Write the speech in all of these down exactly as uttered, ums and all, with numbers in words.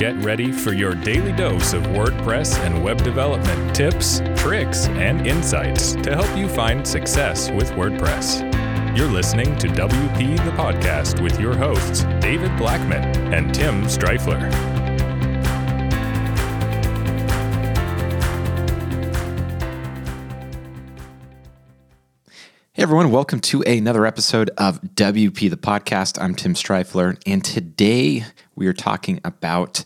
get ready for your daily dose of WordPress and web development tips, tricks, and insights to help you find success with WordPress. You're listening to W P the Podcast with your hosts, David Blackman and Tim Strifler. Hey everyone, welcome to another episode of W P the Podcast. I'm Tim Strifler, and today we are talking about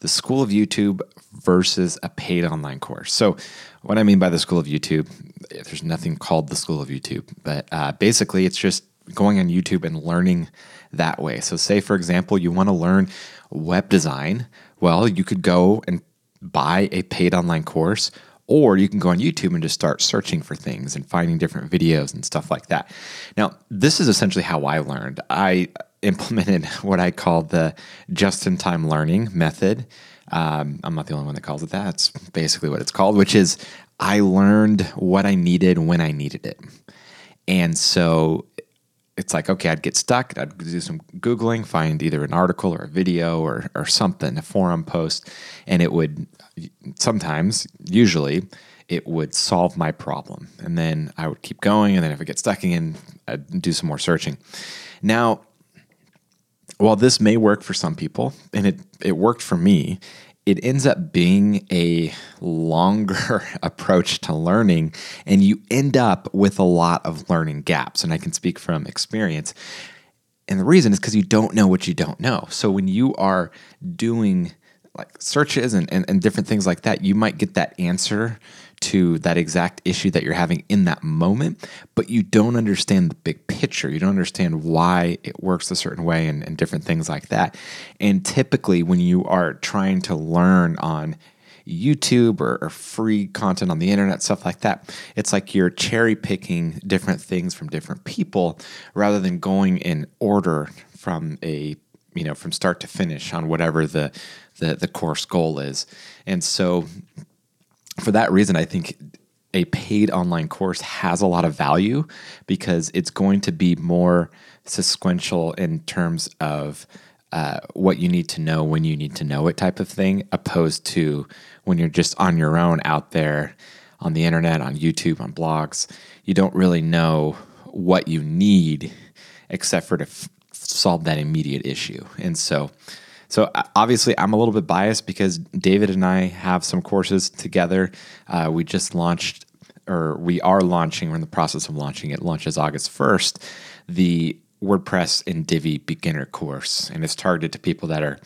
the School of YouTube versus a paid online course. So what I mean by the School of YouTube, there's nothing called the School of YouTube, but uh, basically it's just going on YouTube and learning that way. So say, for example, you want to learn web design. Well, you could go and buy a paid online course, or you can go on YouTube and just start searching for things and finding different videos and stuff like that. Now, this is essentially how I learned. I implemented what I call the just-in-time learning method. Um, I'm not the only one that calls it that. It's basically what it's called, which is I learned what I needed when I needed it. And so it's like, okay, I'd get stuck. I'd do some Googling, find either an article or a video or or something, a forum post, and it would sometimes, usually, it would solve my problem. And then I would keep going, and then if I get stuck again, I'd do some more searching. Now, while this may work for some people, and it, it worked for me, it ends up being a longer approach to learning, and you end up with a lot of learning gaps. And I can speak from experience. And the reason is because you don't know what you don't know. So when you are doing like searches and, and, and different things like that, you might get that answer to that exact issue that you're having in that moment, but you don't understand the big picture. You don't understand why it works a certain way and, and different things like that. And typically when you are trying to learn on YouTube or, or free content on the internet, stuff like that, it's like you're cherry picking different things from different people rather than going in order from a, you know, from start to finish on whatever the, the, the course goal is. And so for that reason, I think a paid online course has a lot of value because it's going to be more sequential in terms of uh, what you need to know when you need to know it type of thing, opposed to when you're just on your own out there on the internet, on YouTube, on blogs. You don't really know what you need except for to f- solve that immediate issue. And so So obviously I'm a little bit biased because David and I have some courses together. Uh, we just launched, or we are launching, we're in the process of launching, it launches August first, the WordPress and Divi beginner course. And it's targeted to people that are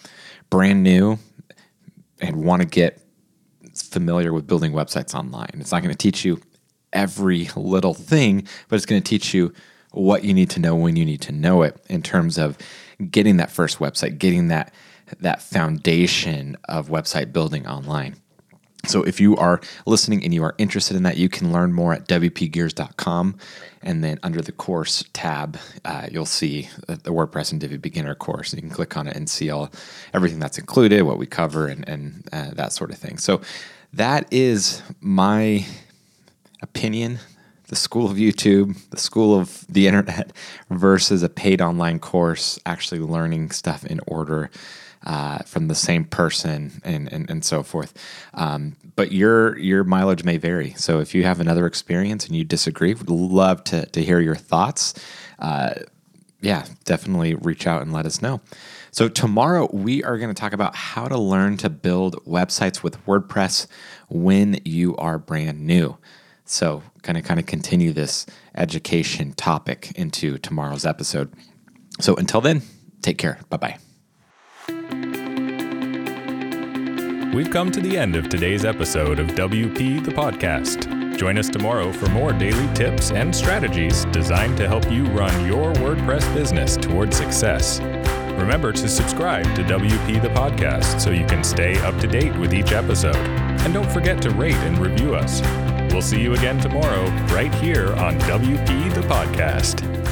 brand new and want to get familiar with building websites online. It's not going to teach you every little thing, but it's going to teach you what you need to know when you need to know it in terms of getting that first website, getting that that foundation of website building online. So if you are listening and you are interested in that, you can learn more at w p gears dot com. And then under the course tab, uh, you'll see the WordPress and Divi beginner course. You can click on it and see all everything that's included, what we cover, and, and uh, that sort of thing. So that is my opinion. The School of YouTube, the School of the Internet versus a paid online course, actually learning stuff in order uh, from the same person and and, and so forth. Um, but your your mileage may vary. So if you have another experience and you disagree, we'd love to, to hear your thoughts. Uh, yeah, definitely reach out and let us know. So tomorrow we are going to talk about how to learn to build websites with WordPress when you are brand new. So kind of kind of continue this education topic into tomorrow's episode. So until then, take care. Bye-bye. We've come to the end of today's episode of W P the Podcast. Join us tomorrow for more daily tips and strategies designed to help you run your WordPress business towards success. Remember to subscribe to W P the Podcast so you can stay up to date with each episode. And don't forget to rate and review us. We'll see you again tomorrow, right here on W P the Podcast.